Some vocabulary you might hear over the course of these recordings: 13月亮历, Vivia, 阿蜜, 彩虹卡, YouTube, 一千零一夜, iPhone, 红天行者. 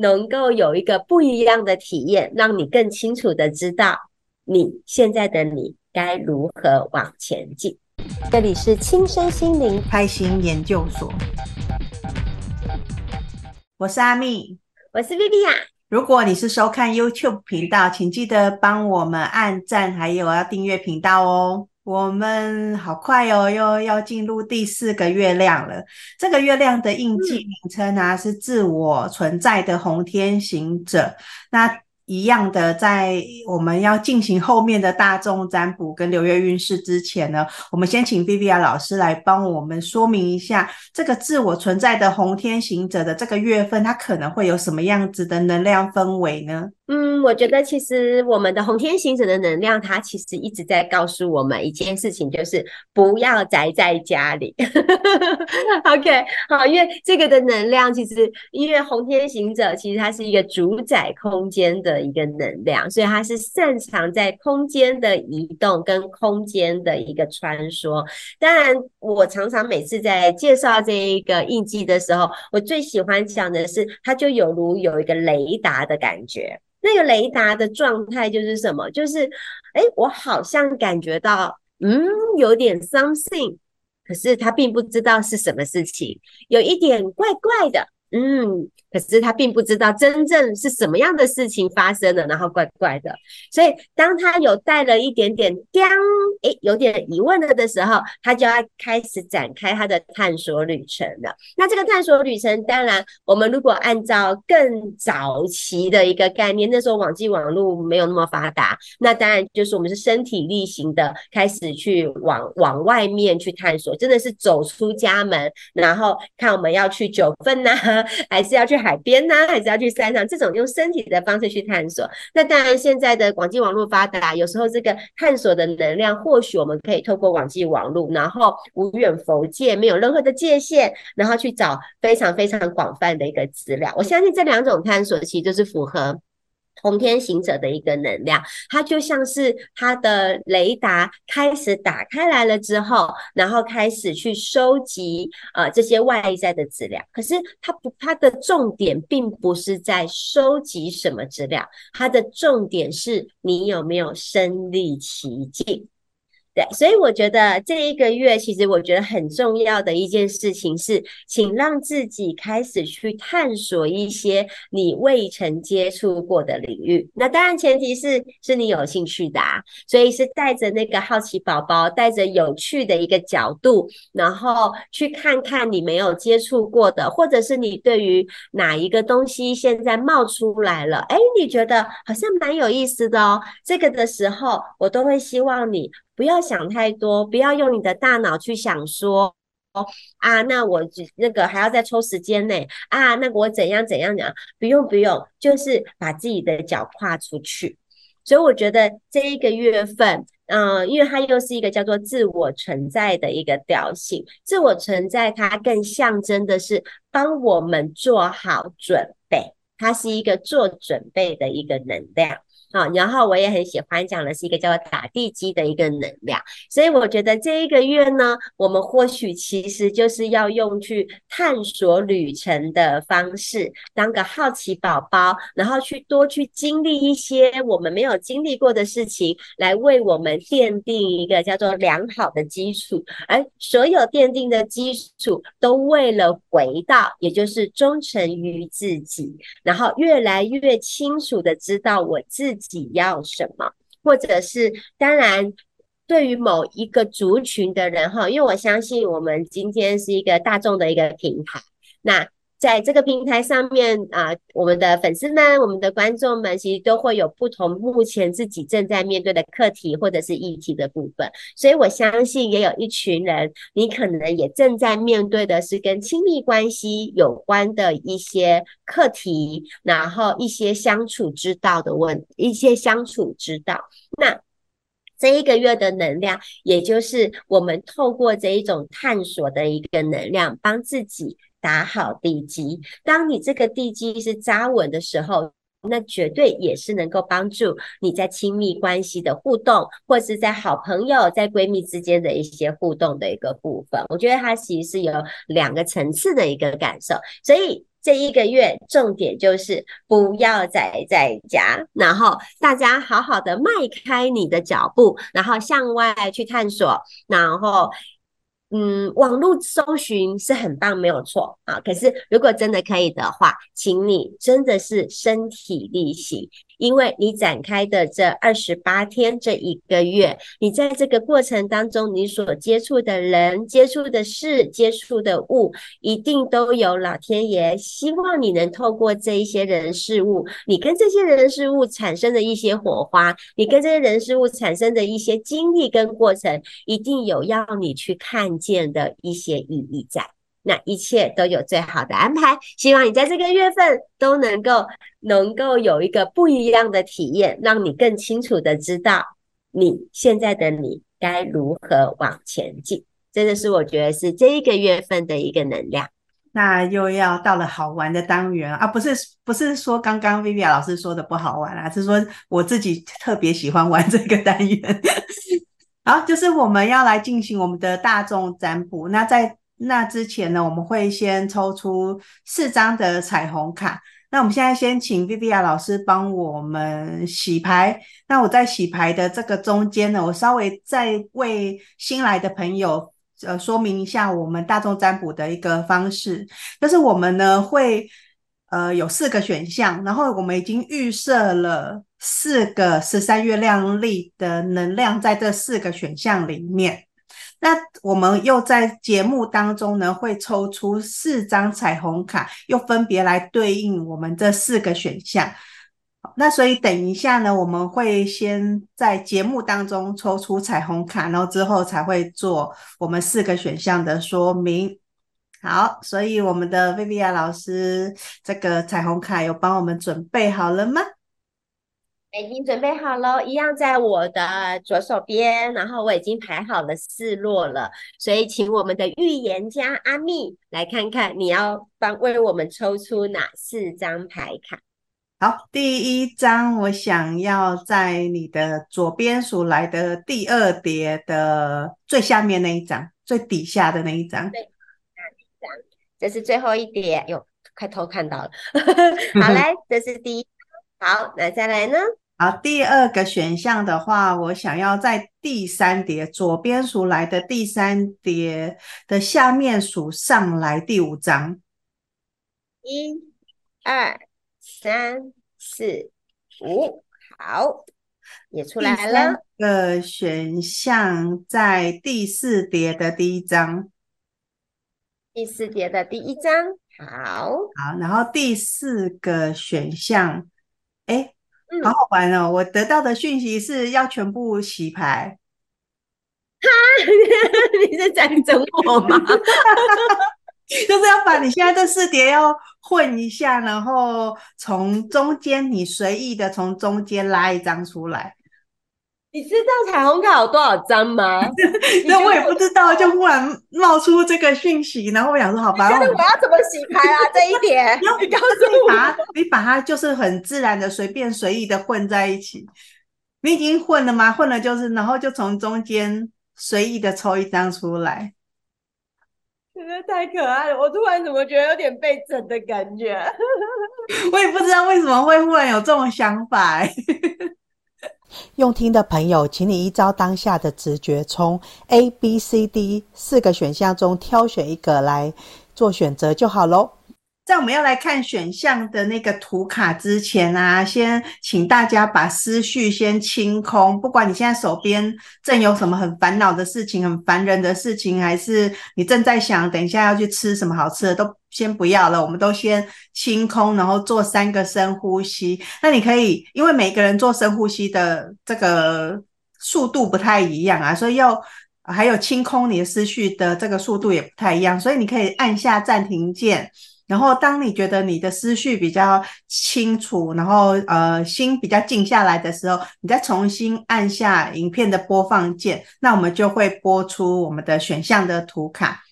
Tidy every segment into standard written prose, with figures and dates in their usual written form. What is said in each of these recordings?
能够有一个不一样的体验，让你更清楚的知道你现在的你该如何往前进。这里是亲身心灵开心研究所，我是阿蜜，我是 Vivia。如果你是收看 YouTube 频道，请记得帮我们按赞，还有要订阅频道哦。我们好快哦，又要进入第4个月亮了。这个月亮的印记名称啊，是自我存在的红天行者。那一样的，在我们要进行后面的大众占卜跟流月运势之前呢，我们先请 Vivia 老师来帮我们说明一下这个自我存在的红天行者的这个月份，它可能会有什么样子的能量氛围呢？我觉得其实我们的红天行者的能量，它其实一直在告诉我们一件事情，就是不要宅在家里。OK， 好，因为这个的能量，其实因为红天行者其实它是一个主宰空间的一个能量，所以它是擅长在空间的移动跟空间的一个穿梭。当然，我常常每次在介绍这一个印记的时候，我最喜欢讲的是，它就有如有一个雷达的感觉。那个雷达的状态就是什么？就是我好像感觉到有点 something， 可是他并不知道是什么事情，有一点怪怪的可是他并不知道真正是什么样的事情发生了，然后怪怪的。所以当他有带了一点点有点疑问了的时候，他就要开始展开他的探索旅程了。那这个探索旅程，当然我们如果按照更早期的一个概念，那时候网络没有那么发达，那当然就是我们是身体力行的开始去往外面去探索，真的是走出家门，然后看我们要去九份啊，还是要去海边啊，还是要去山上，这种用身体的方式去探索。那当然现在的网际网络发达，有时候这个探索的能量，或许我们可以透过网际网络，然后无远弗届，没有任何的界限，然后去找非常非常广泛的一个资料。我相信这两种探索其实就是符合红天行者的一个能量，它就像是它的雷达开始打开来了之后，然后开始去收集这些外在的资料。可是它的重点并不是在收集什么资料，它的重点是你有没有身历其境。对，所以我觉得这一个月其实我觉得很重要的一件事情是，请让自己开始去探索一些你未曾接触过的领域。那当然前提是你有兴趣的所以是带着那个好奇宝宝，带着有趣的一个角度，然后去看看你没有接触过的，或者是你对于哪一个东西现在冒出来了，你觉得好像蛮有意思的这个的时候，我都会希望你不要想太多，不要用你的大脑去想说那我那个还要再抽时间呢那我怎样，不用，就是把自己的脚跨出去。所以我觉得这一个月份因为它又是一个叫做自我存在的一个调性，自我存在它更象征的是帮我们做好准备，它是一个做准备的一个能量。然后我也很喜欢讲的是一个叫做打地基的一个能量。所以我觉得这一个月呢，我们或许其实就是要用去探索旅程的方式，当个好奇宝宝，然后去多去经历一些我们没有经历过的事情，来为我们奠定一个叫做良好的基础。而所有奠定的基础都为了回到，也就是忠诚于自己，然后越来越清楚的知道我自己要什么，或者是当然对于某一个族群的人因为我相信我们今天是一个大众的一个平台，那在这个平台上面我们的粉丝们，我们的观众们其实都会有不同目前自己正在面对的课题或者是议题的部分。所以我相信也有一群人，你可能也正在面对的是跟亲密关系有关的一些课题，然后一些相处之道。那这一个月的能量，也就是我们透过这一种探索的一个能量，帮自己打好地基。当你这个地基是扎稳的时候，那绝对也是能够帮助你在亲密关系的互动，或是在好朋友在闺蜜之间的一些互动的一个部分。我觉得它其实是有2个层次的一个感受。所以这1个月重点就是不要宅在家，然后大家好好的迈开你的脚步，然后向外去探索，然后网络搜寻是很棒，没有错啊。可是如果真的可以的话，请你真的是身体力行，因为你展开的这28天，这1个月，你在这个过程当中，你所接触的人、接触的事、接触的物，一定都有老天爷希望你能透过这一些人事物，你跟这些人事物产生的一些火花，你跟这些人事物产生的一些经历跟过程，一定有要你去看见的一些意义在，那一切都有最好的安排，希望你在这个月份都能够有一个不一样的体验，让你更清楚的知道你现在的你该如何往前进。这就是我觉得是这1个月份的一个能量。那又要到了好玩的单元啊，不是说刚刚 Vivia 老师说的不好玩啊，是说我自己特别喜欢玩这个单元。好，就是我们要来进行我们的大众占卜，那之前呢，我们会先抽出4张的彩虹卡。那我们现在先请 Vivia 老师帮我们洗牌。那我在洗牌的这个中间呢，我稍微再为新来的朋友说明一下我们大众占卜的一个方式。就是我们呢会有4个选项，然后我们已经预设了4个13月亮历的能量在这4个选项里面。那我们又在节目当中呢会抽出4张彩虹卡，又分别来对应我们这4个选项。那所以等一下呢，我们会先在节目当中抽出彩虹卡，然后之后才会做我们4个选项的说明。好，所以我们的 Vivia 老师，这个彩虹卡有帮我们准备好了吗？已经准备好了，一样在我的左手边，然后我已经排好了4摞了，所以请我们的预言家阿蜜来看看你要为我们抽出哪4张牌卡。好，第1张我想要在你的左边数来的第2叠的最下面那一张，最底下的那一张。对，这是最后1叠，哟，快偷看到了。好嘞，这是第1。好，那再来呢？好，第2个选项的话，我想要在第3叠左边数来的第3叠的下面数上来第5张。1 2 3 4 5，好，也出来了。第3个选项在第4叠的第1张。第4叠的第1张，好。好，然后第4个选项。诶，好好玩哦！我得到的讯息是要全部洗牌。哈，你在讲整我吗？就是要把你现在这4叠要混一下，然后从中间你随意的从中间拉一张出来。你知道彩虹卡有多少张吗？那我也不知道，就忽然冒出这个讯息，然后我想说好吧，我要怎么洗牌啊？这1点你告诉我。你把它就是很自然的随便随意的混在一起。你已经混了吗？混了就是，然后就从中间随意的抽一张出来。真的太可爱了，我突然怎么觉得有点被整的感觉。我也不知道为什么会忽然有这种想法。用听的朋友，请你依照当下的直觉，从 A、B、C、D 4个选项中挑选1个来做选择就好咯。在我们要来看选项的那个图卡之前啊，先请大家把思绪先清空，不管你现在手边正有什么很烦恼的事情、很烦人的事情，还是你正在想等一下要去吃什么好吃的，都先不要了，我们都先清空，然后做3个深呼吸。那你可以，因为每个人做深呼吸的这个速度不太一样啊，所以要还有清空你的思绪的这个速度也不太一样，所以你可以按下暂停键，然后当你觉得你的思绪比较清楚，然后心比较静下来的时候，你再重新按下影片的播放键，那我们就会播出我们的选项的图卡。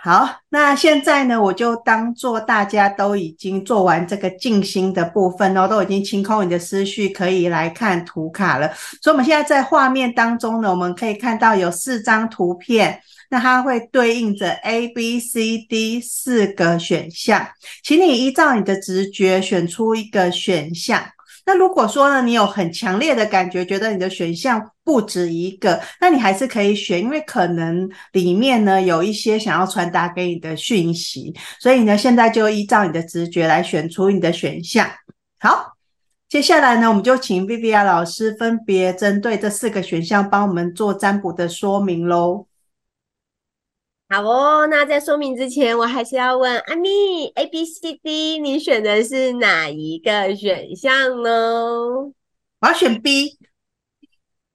好，那现在呢，我就当做大家都已经做完这个静心的部分哦，都已经清空你的思绪，可以来看图卡了。所以我们现在在画面当中呢，我们可以看到有4张图片，那它会对应着 ABCD 四个选项，请你依照你的直觉选出一个选项。那如果说呢，你有很强烈的感觉，觉得你的选项不止一个，那你还是可以选，因为可能里面呢有一些想要传达给你的讯息，所以呢，现在就依照你的直觉来选出你的选项。好，接下来呢，我们就请 Vivia 老师分别针对这四个选项帮我们做占卜的说明咯。好哦，那在说明之前，我还是要问安妮 ABCD 你选的是哪一个选项呢？我要选 B。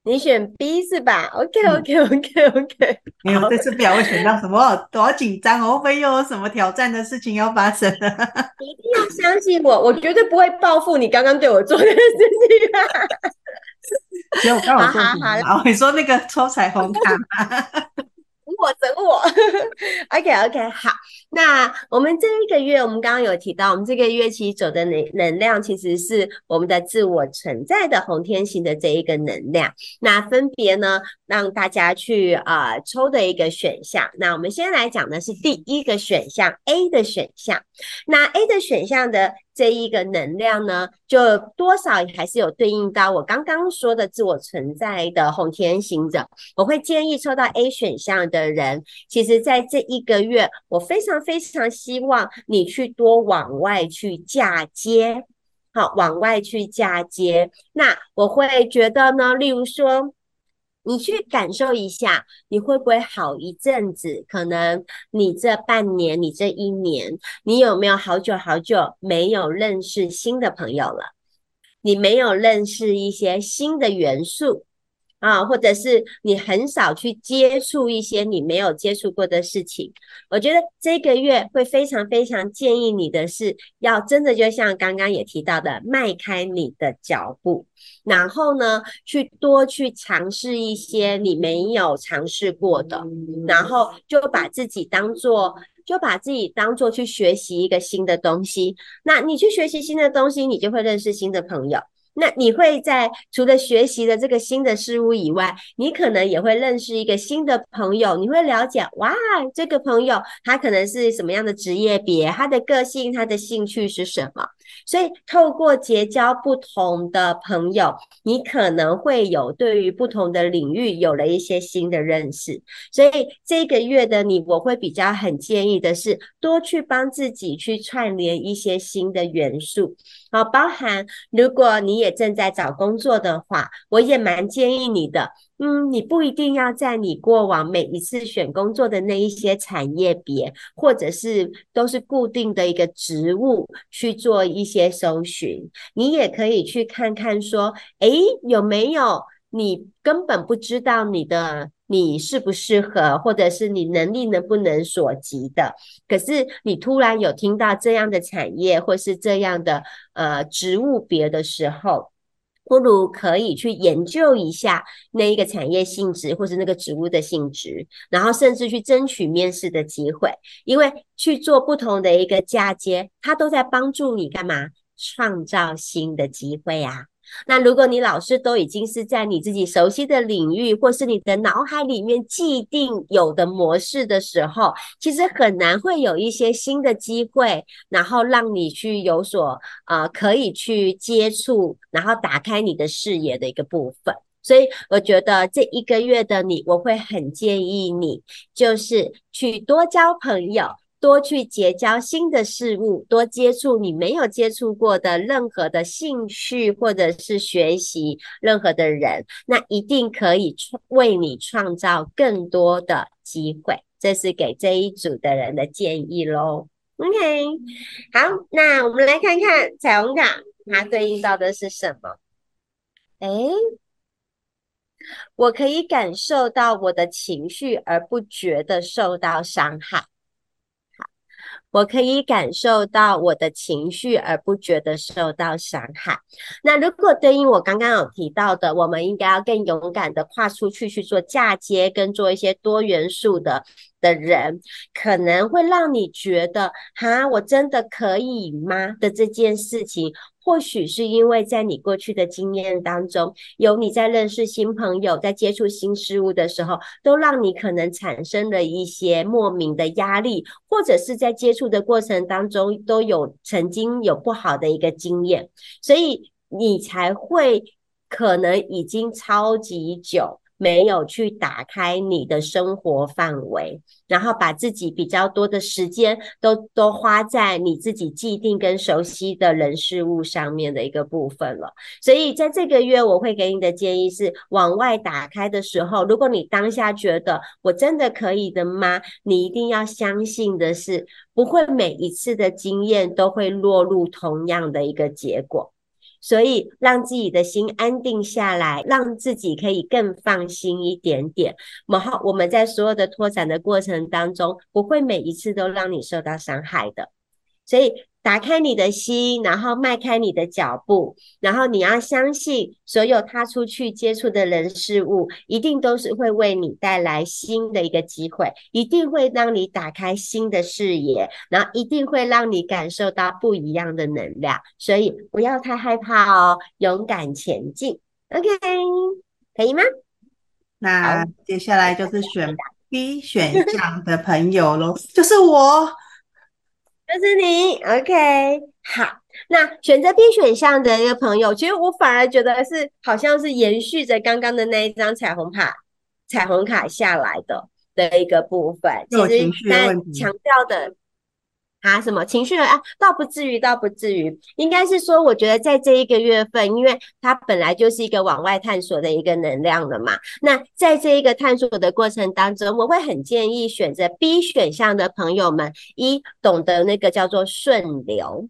你选 B 是吧？ OK 没有，这次不要选到什么，我好紧张，我会不会又有什么挑战的事情要发生了？你一定要相信我，我绝对不会报复你刚刚对我做的事情啊。只有我刚好做什么？好，你说那个抽彩虹卡整我OK 好，那我们这一个月，我们刚刚有提到，我们这个月其实走的能量其实是我们的自我存在的红天行的这一个能量，那分别呢让大家去抽的一个选项。那我们先来讲的是第一个选项 A 的选项，那 A 的选项的这一个能量呢，就多少还是有对应到我刚刚说的自我存在的红天行者。我会建议抽到 A 选项的人，其实在这一个月，我非常希望你去多往外去嫁接，好，往外去嫁接。那我会觉得呢，例如说你去感受一下，你会不会好一阵子，可能你这半年，你这一年，你有没有好久没有认识新的朋友了，你没有认识一些新的元素啊，或者是你很少去接触一些你没有接触过的事情。我觉得这个月会非常建议你的是要真的就像刚刚也提到的，迈开你的脚步，然后呢去多去尝试一些你没有尝试过的，然后就把自己当做去学习一个新的东西。那你去学习新的东西，你就会认识新的朋友，那你会在除了学习的这个新的事物以外，你可能也会认识一个新的朋友，你会了解，哇，这个朋友他可能是什么样的职业别，他的个性，他的兴趣是什么。所以透过结交不同的朋友，你可能会有对于不同的领域有了一些新的认识。所以这个月的你，我会比较很建议的是多去帮自己去串联一些新的元素，好，包含如果你也正在找工作的话，我也蛮建议你的，你不一定要在你过往每一次选工作的那一些产业别，或者是都是固定的一个职务去做一些搜寻，你也可以去看看说，有没有你根本不知道你适不适合，或者是你能力能不能所及的，可是你突然有听到这样的产业或是这样的职务别的时候，不如可以去研究一下那一个产业性质或是那个职务的性质，然后甚至去争取面试的机会。因为去做不同的一个嫁接，它都在帮助你干嘛？创造新的机会啊。那如果你老师都已经是在你自己熟悉的领域，或是你的脑海里面既定有的模式的时候，其实很难会有一些新的机会，然后让你去有所可以去接触，然后打开你的视野的一个部分。所以我觉得这一个月的你，我会很建议你就是去多交朋友，多去结交新的事物，多接触你没有接触过的任何的兴趣或者是学习任何的人，那一定可以为你创造更多的机会。这是给这一组的人的建议咯。 OK， 好，那我们来看看彩虹卡它对应到的是什么。我可以感受到我的情绪而不觉得受到伤害，我可以感受到我的情绪而不觉得受到伤害。那如果对应我刚刚有提到的，我们应该要更勇敢的跨出去做嫁接，跟做一些多元素的的人，可能会让你觉得哈，我真的可以吗的这件事情，或许是因为在你过去的经验当中，有你在认识新朋友，在接触新事物的时候，都让你可能产生了一些莫名的压力，或者是在接触的过程当中都有曾经有不好的一个经验，所以你才会可能已经超级久没有去打开你的生活范围，然后把自己比较多的时间都花在你自己既定跟熟悉的人事物上面的一个部分了。所以在这个月我会给你的建议是，往外打开的时候，如果你当下觉得我真的可以的吗，你一定要相信的是，不会每一次的经验都会落入同样的一个结果。所以让自己的心安定下来，让自己可以更放心一点点，然后我们在所有的拓展的过程当中，不会每一次都让你受到伤害的。所以打开你的心，然后迈开你的脚步，然后你要相信所有踏出去接触的人事物，一定都是会为你带来新的一个机会，一定会让你打开新的视野，然后一定会让你感受到不一样的能量，所以不要太害怕哦，勇敢前进。 OK， 可以吗？那接下来就是选 B 选项的朋友咯，就是我，就是你。 OK， 好，那选择 B 选项的一个朋友，其实我反而觉得是好像是延续着刚刚的那一张彩虹卡下来的一个部分，其实但强调的什么情绪啊，倒不至于，应该是说我觉得在这一个月份，因为它本来就是一个往外探索的一个能量了嘛，那在这一个探索的过程当中，我会很建议选择 B 选项的朋友们，懂得那个叫做顺流。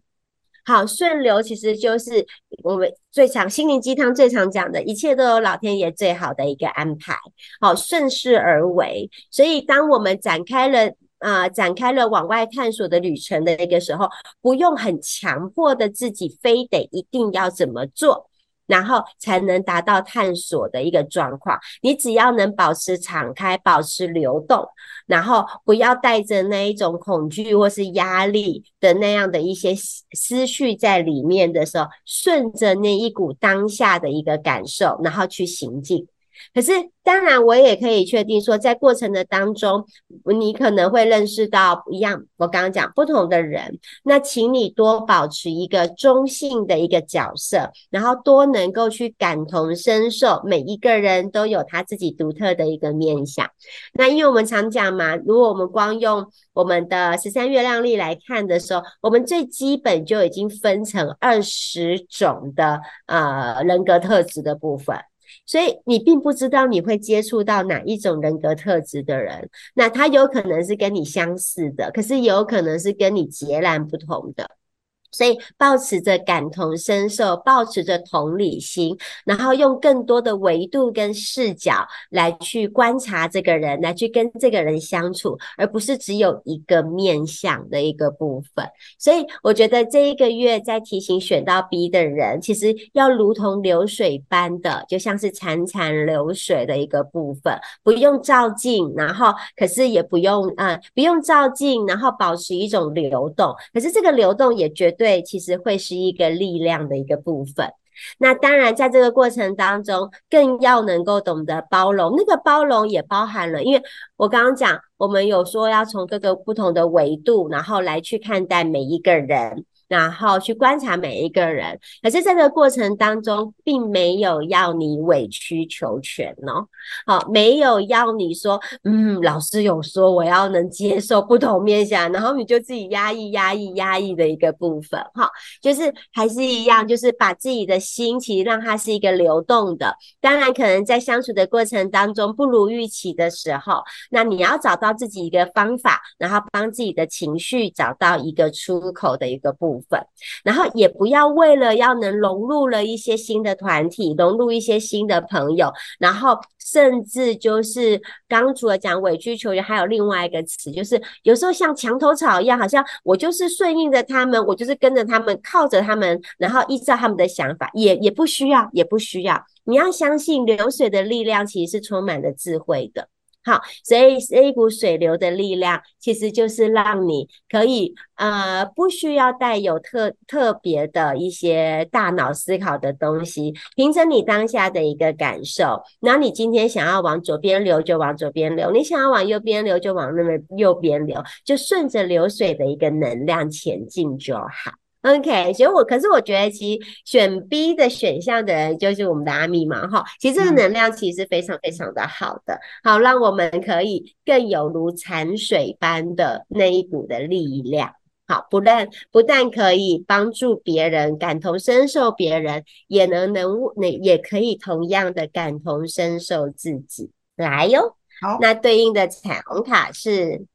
好，顺流其实就是我们最常心灵鸡汤最常讲的，一切都有老天爷最好的一个安排，好，顺势而为。所以当我们展开了往外探索的旅程的那个时候，不用很强迫的自己非得一定要怎么做，然后才能达到探索的一个状况。你只要能保持敞开，保持流动，然后不要带着那一种恐惧或是压力的那样的一些思绪在里面的时候，顺着那一股当下的一个感受，然后去行进。可是当然我也可以确定说，在过程的当中，你可能会认识到一样我刚刚讲不同的人，那请你多保持一个中性的一个角色，然后多能够去感同身受，每一个人都有他自己独特的一个面向。那因为我们常讲嘛，如果我们光用我们的13月亮历来看的时候，我们最基本就已经分成20种的人格特质的部分，所以你并不知道你会接触到哪一种人格特质的人，那他有可能是跟你相似的，可是也有可能是跟你截然不同的。所以抱持着感同身受，抱持着同理心，然后用更多的维度跟视角来去观察这个人，来去跟这个人相处，而不是只有一个面向的一个部分。所以我觉得这一个月在提醒选到 B 的人，其实要如同流水般的，就像是潺潺流水的一个部分，不用照镜，然后可是也不用照镜，然后保持一种流动，可是这个流动也绝对其实会是一个力量的一个部分。那当然在这个过程当中，更要能够懂得包容，那个包容也包含了，因为我刚刚讲我们有说要从各个不同的维度，然后来去看待每一个人，然后去观察每一个人，可是这个过程当中并没有要你委曲求全哦，好，没有要你说老师有说我要能接受不同面向，然后你就自己压抑的一个部分哈，就是还是一样，就是把自己的心其实让它是一个流动的。当然可能在相处的过程当中不如预期的时候，那你要找到自己一个方法，然后帮自己的情绪找到一个出口的一个部分，然后也不要为了要能融入了一些新的团体，融入一些新的朋友，然后甚至就是刚除了讲委曲求全，还有另外一个词，就是有时候像墙头草一样，好像我就是顺应着他们，我就是跟着他们，靠着他们，然后依照他们的想法，也不需要。你要相信流水的力量其实是充满了智慧的，好，所以这一股水流的力量其实就是让你可以不需要带有特别的一些大脑思考的东西，凭着你当下的一个感受，然后你今天想要往左边流就往左边流，你想要往右边流就往那边右边流，就顺着流水的一个能量前进就好。OK， 所以可是我觉得其实选 B 的选项的人就是我们的阿密嘛齁，其实这个能量其实是非常非常的好的，好让我们可以更有如潺水般的那一股的力量，好不但可以帮助别人感同身受别人，也可以同样的感同身受自己。来哟，好，那对应的彩虹卡是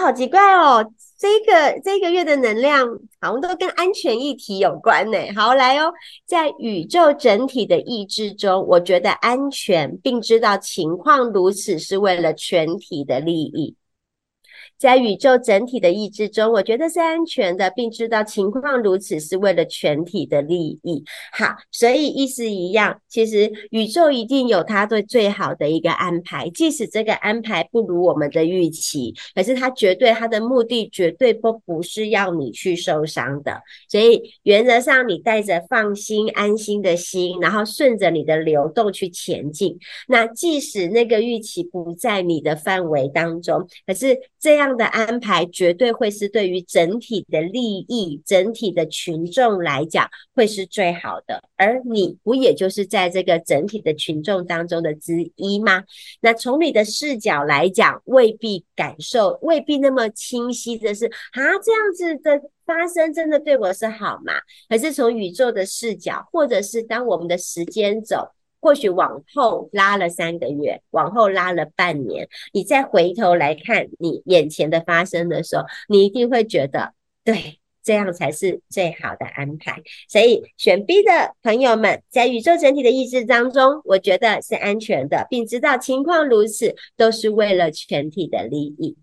好奇怪哦，这个月的能量好像都跟安全议题有关呢。好，来哦，在宇宙整体的意志中，我觉得安全并知道情况如此是为了全体的利益。在宇宙整体的意志中，我觉得是安全的，并知道情况如此是为了全体的利益。好，所以意思一样，其实宇宙一定有它对最好的一个安排，即使这个安排不如我们的预期，可是它的目的绝对不是要你去受伤的。所以原则上你带着放心安心的心，然后顺着你的流动去前进，那即使那个预期不在你的范围当中，可是这样的安排绝对会是对于整体的利益，整体的群众来讲会是最好的，而你不也就是在这个整体的群众当中的之一吗？那从你的视角来讲，未必那么清晰的是这样子的发生真的对我是好吗？还是从宇宙的视角，或者是当我们的时间走，或许往后拉了3个月，往后拉了半年，你再回头来看你眼前的发生的时候，你一定会觉得，对，这样才是最好的安排。所以选 B 的朋友们，在宇宙整体的意志当中，我觉得是安全的，并知道情况如此，都是为了全体的利益。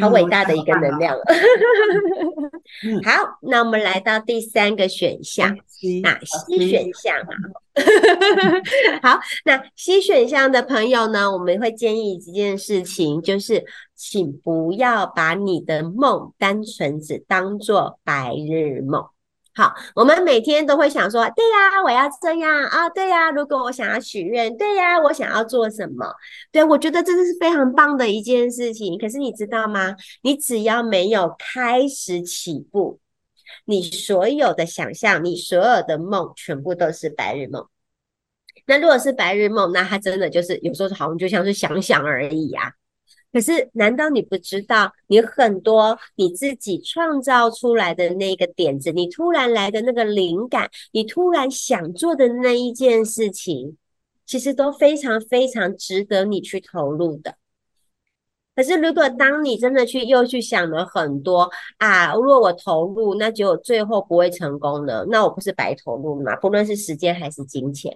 好伟大的一个能量好，那我们来到第3个选项，那 C 选项好，那 C 选项的朋友呢，我们会建议一件事情，就是请不要把你的梦单纯只当作白日梦。好，我们每天都会想说，对呀，我要这样啊，对呀，如果我想要许愿，对呀，我想要做什么，对，我觉得这是非常棒的一件事情。可是你知道吗？你只要没有开始起步，你所有的想象，你所有的梦，全部都是白日梦。那如果是白日梦，那它真的就是有时候好像就像是想想而已啊。可是难道你不知道，你很多你自己创造出来的那个点子，你突然来的那个灵感，你突然想做的那一件事情，其实都非常非常值得你去投入的。可是如果当你真的又去想了很多如果我投入，那结果最后不会成功呢，那我不是白投入吗？不论是时间还是金钱，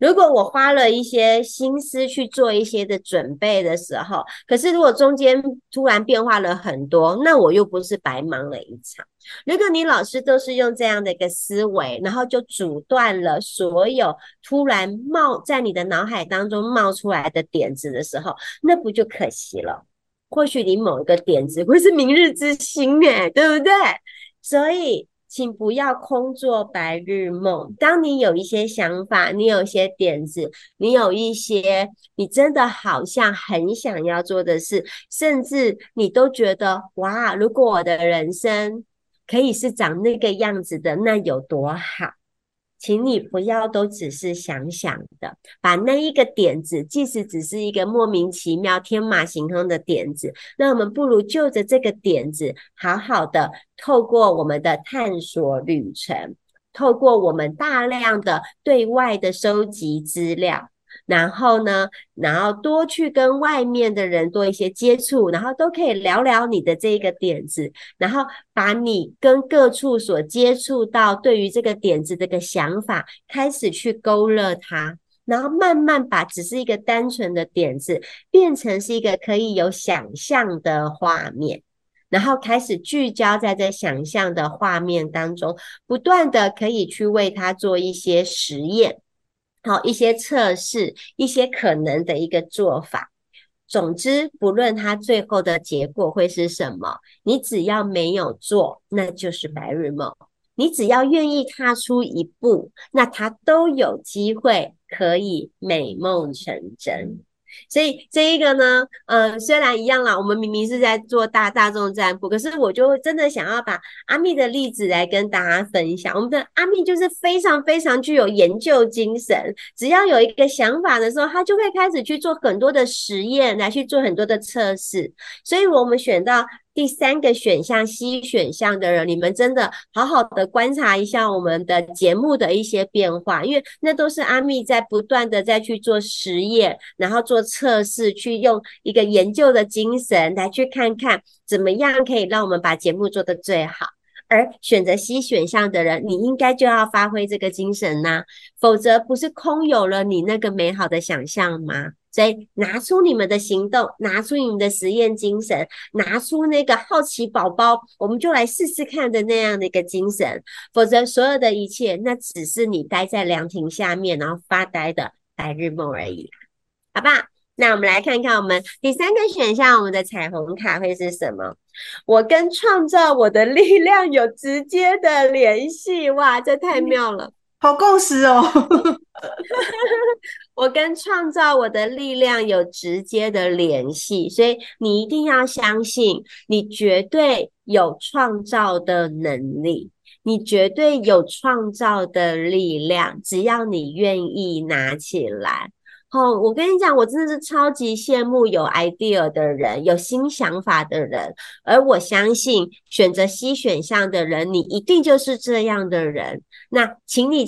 如果我花了一些心思去做一些的准备的时候，可是如果中间突然变化了很多，那我又不是白忙了一场。如果你老是都是用这样的一个思维，然后就阻断了所有突然在你的脑海当中冒出来的点子的时候，那不就可惜了？或许你某一个点子会是明日之星对不对？所以请不要空做白日梦。当你有一些想法，你有一些点子，你有一些你真的好像很想要做的事，甚至你都觉得如果我的人生可以是长那个样子的，那有多好。请你不要都只是想想的，把那一个点子，即使只是一个莫名其妙天马行空的点子，那我们不如就着这个点子，好好的透过我们的探索旅程，透过我们大量的对外的收集资料，然后多去跟外面的人多一些接触，然后都可以聊聊你的这个点子，然后把你跟各处所接触到对于这个点子这个想法开始去勾勒它，然后慢慢把只是一个单纯的点子变成是一个可以有想象的画面，然后开始聚焦在这想象的画面当中，不断的可以去为它做一些实验，好，一些测试，一些可能的一个做法。总之，不论它最后的结果会是什么，你只要没有做，那就是白日梦。你只要愿意踏出一步，那它都有机会可以美梦成真。所以这一个呢，虽然一样啦，我们明明是在做大众占卜，可是我就真的想要把阿蜜的例子来跟大家分享。我们的阿蜜就是非常非常具有研究精神，只要有一个想法的时候，他就会开始去做很多的实验，来去做很多的测试。所以我们选到第三个选项 C 选项的人，你们真的好好的观察一下我们的节目的一些变化，因为那都是阿蜜在不断的再去做实验，然后做测试，去用一个研究的精神来去看看怎么样可以让我们把节目做得最好。而选择 C 选项的人，你应该就要发挥这个精神呐，否则不是空有了你那个美好的想象吗？所以拿出你们的行动，拿出你们的实验精神，拿出那个好奇宝宝我们就来试试看的那样的一个精神，否则所有的一切那只是你待在凉亭下面然后发呆的白日梦而已，好不好？那我们来看看我们第三个选项，我们的彩虹卡会是什么？我跟创造我的力量有直接的联系。哇，这太妙了，好共识哦我跟创造我的力量有直接的联系，所以你一定要相信你绝对有创造的能力，你绝对有创造的力量，只要你愿意拿起来。我跟你讲，我真的是超级羡慕有 idea 的人，有新想法的人，而我相信选择 C 选项的人，你一定就是这样的人。那请你，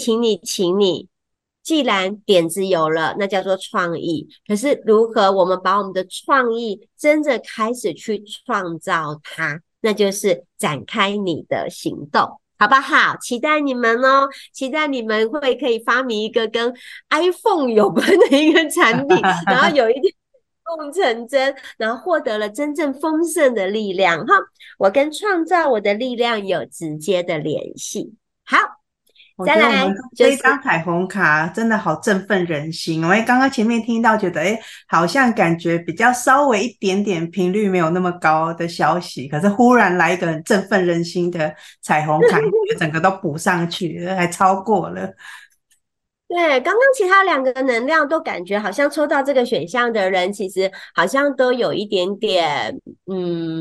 既然点子有了，那叫做创意，可是如何我们把我们的创意真的开始去创造它，那就是展开你的行动，好不好？期待你们哦，期待你们会可以发明一个跟 iPhone 有关的一个产品然后有一天梦成真，然后获得了真正丰盛的力量哈。我跟创造我的力量有直接的联系。好，再来这张彩虹卡真的好振奋人心，因为刚刚前面听到觉得好像感觉比较稍微一点点频率没有那么高的消息，可是忽然来一个很振奋人心的彩虹卡整个都补上去了，还超过了。对，刚刚其他两个能量都感觉好像抽到这个选项的人，其实好像都有一点点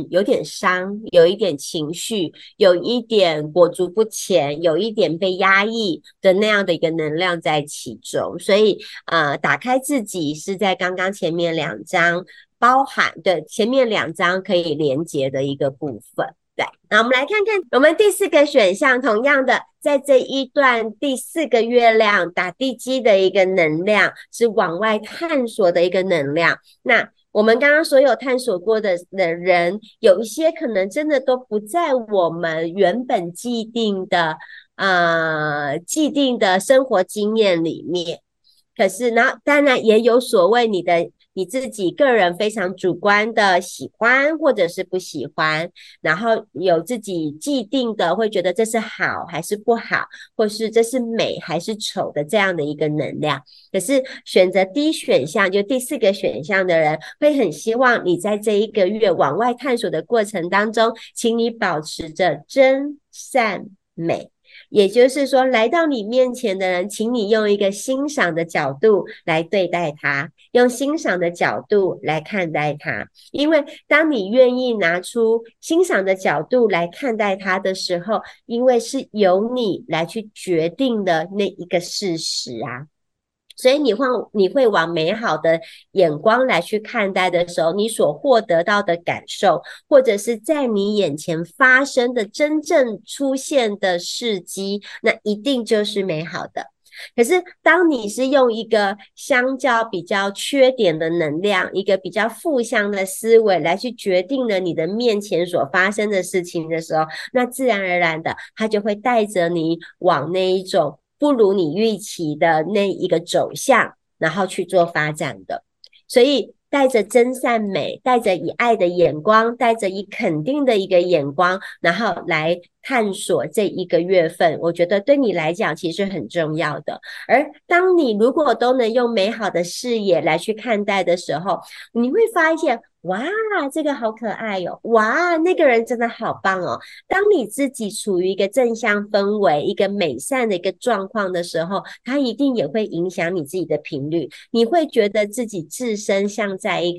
有点伤，有一点情绪，有一点裹足不前，有一点被压抑的那样的一个能量在其中。所以打开自己是在刚刚前面两张包含，对，前面两张可以连结的一个部分。对，那我们来看看我们第四个选项，同样的在这一段第四个月亮打地基的一个能量是往外探索的一个能量。那我们刚刚所有探索过的人，有一些可能真的都不在我们原本既定的生活经验里面，可是呢，当然也有所谓你自己个人非常主观的喜欢或者是不喜欢，然后有自己既定的会觉得这是好还是不好，或是这是美还是丑的这样的一个能量。可是选择 D 选项，就第四个选项的人，会很希望你在这一个月往外探索的过程当中，请你保持着真善美。也就是说，来到你面前的人，请你用一个欣赏的角度来对待他，用欣赏的角度来看待他，因为当你愿意拿出欣赏的角度来看待他的时候，因为是由你来去决定的那一个事实啊，所以你会往美好的眼光来去看待的时候，你所获得到的感受，或者是在你眼前发生的真正出现的事迹，那一定就是美好的。可是当你是用一个相较比较缺点的能量，一个比较负向的思维来去决定了你的面前所发生的事情的时候，那自然而然的，它就会带着你往那一种不如你预期的那一个走向，然后去做发展的。所以带着真善美，带着以爱的眼光，带着以肯定的一个眼光，然后来探索这一个月份，我觉得对你来讲其实很重要的。而当你如果都能用美好的视野来去看待的时候，你会发现，哇，这个好可爱哦，哇，那个人真的好棒哦。当你自己处于一个正向氛围，一个美善的一个状况的时候，它一定也会影响你自己的频率，你会觉得自己置身像在一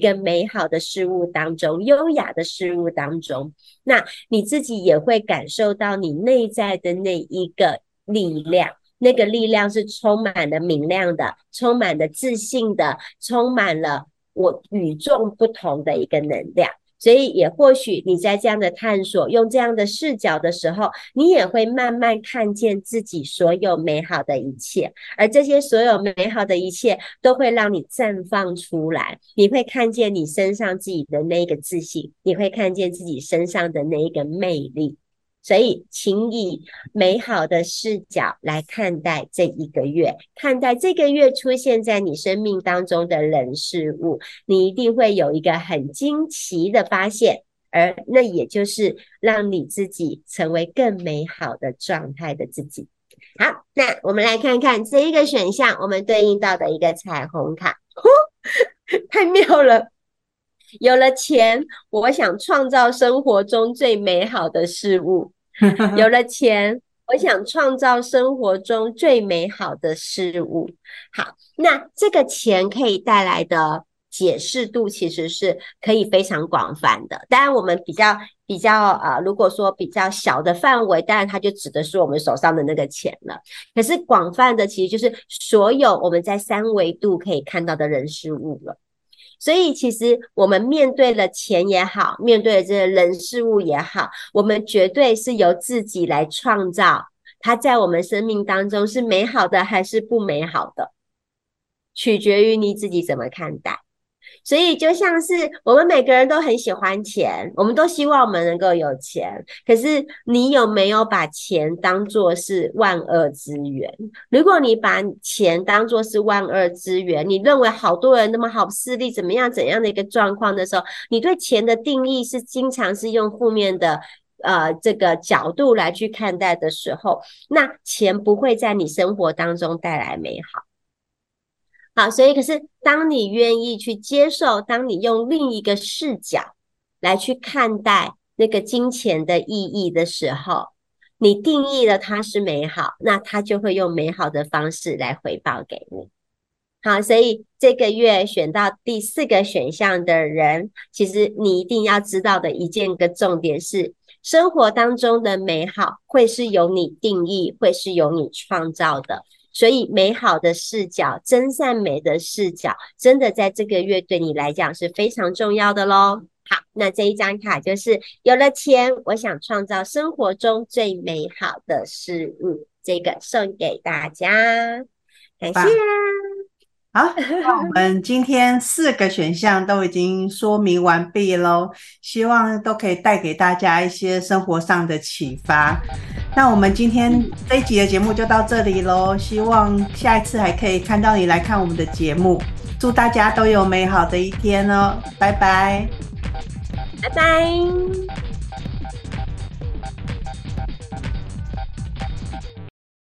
个美好的事物当中，优雅的事物当中，那你自己也会感受到你内在的那一个力量，那个力量是充满了明亮的，充满了自信的，充满了我与众不同的一个能量。所以也或许你在这样的探索，用这样的视角的时候，你也会慢慢看见自己所有美好的一切，而这些所有美好的一切都会让你绽放出来，你会看见你身上自己的那个自信，你会看见自己身上的那一个魅力。所以请以美好的视角来看待这一个月，看待这个月出现在你生命当中的人事物，你一定会有一个很惊奇的发现，而那也就是让你自己成为更美好的状态的自己。好，那我们来看看这一个选项我们对应到的一个彩虹卡，太妙了。有了钱，我想创造生活中最美好的事物。有了钱，我想创造生活中最美好的事物。好，那这个钱可以带来的解释度其实是可以非常广泛的。当然我们比较如果说比较小的范围，当然它就指的是我们手上的那个钱了。可是广泛的其实就是所有我们在三维度可以看到的人事物了。所以其实我们面对了钱也好，面对了这人事物也好，我们绝对是由自己来创造它在我们生命当中是美好的还是不美好的，取决于你自己怎么看待。所以就像是我们每个人都很喜欢钱，我们都希望我们能够有钱，可是你有没有把钱当作是万恶之源？如果你把钱当作是万恶之源，你认为好多人那么好势力怎么样怎样的一个状况的时候，你对钱的定义是经常是用负面的这个角度来去看待的时候，那钱不会在你生活当中带来美好。好，所以可是当你愿意去接受，当你用另一个视角来去看待那个金钱的意义的时候，你定义了它是美好，那它就会用美好的方式来回报给你。好，所以这个月选到第四个选项的人，其实你一定要知道的一个重点是，生活当中的美好会是由你定义，会是由你创造的。所以美好的视角，真善美的视角，真的在这个月对你来讲是非常重要的咯。好，那这一张卡就是有了钱，我想创造生活中最美好的事物，这个送给大家，感谢。好，那我们今天四个选项都已经说明完毕咯，希望都可以带给大家一些生活上的启发。那我们今天这一集的节目就到这里咯，希望下一次还可以看到你来看我们的节目，祝大家都有美好的一天哦，拜拜拜拜。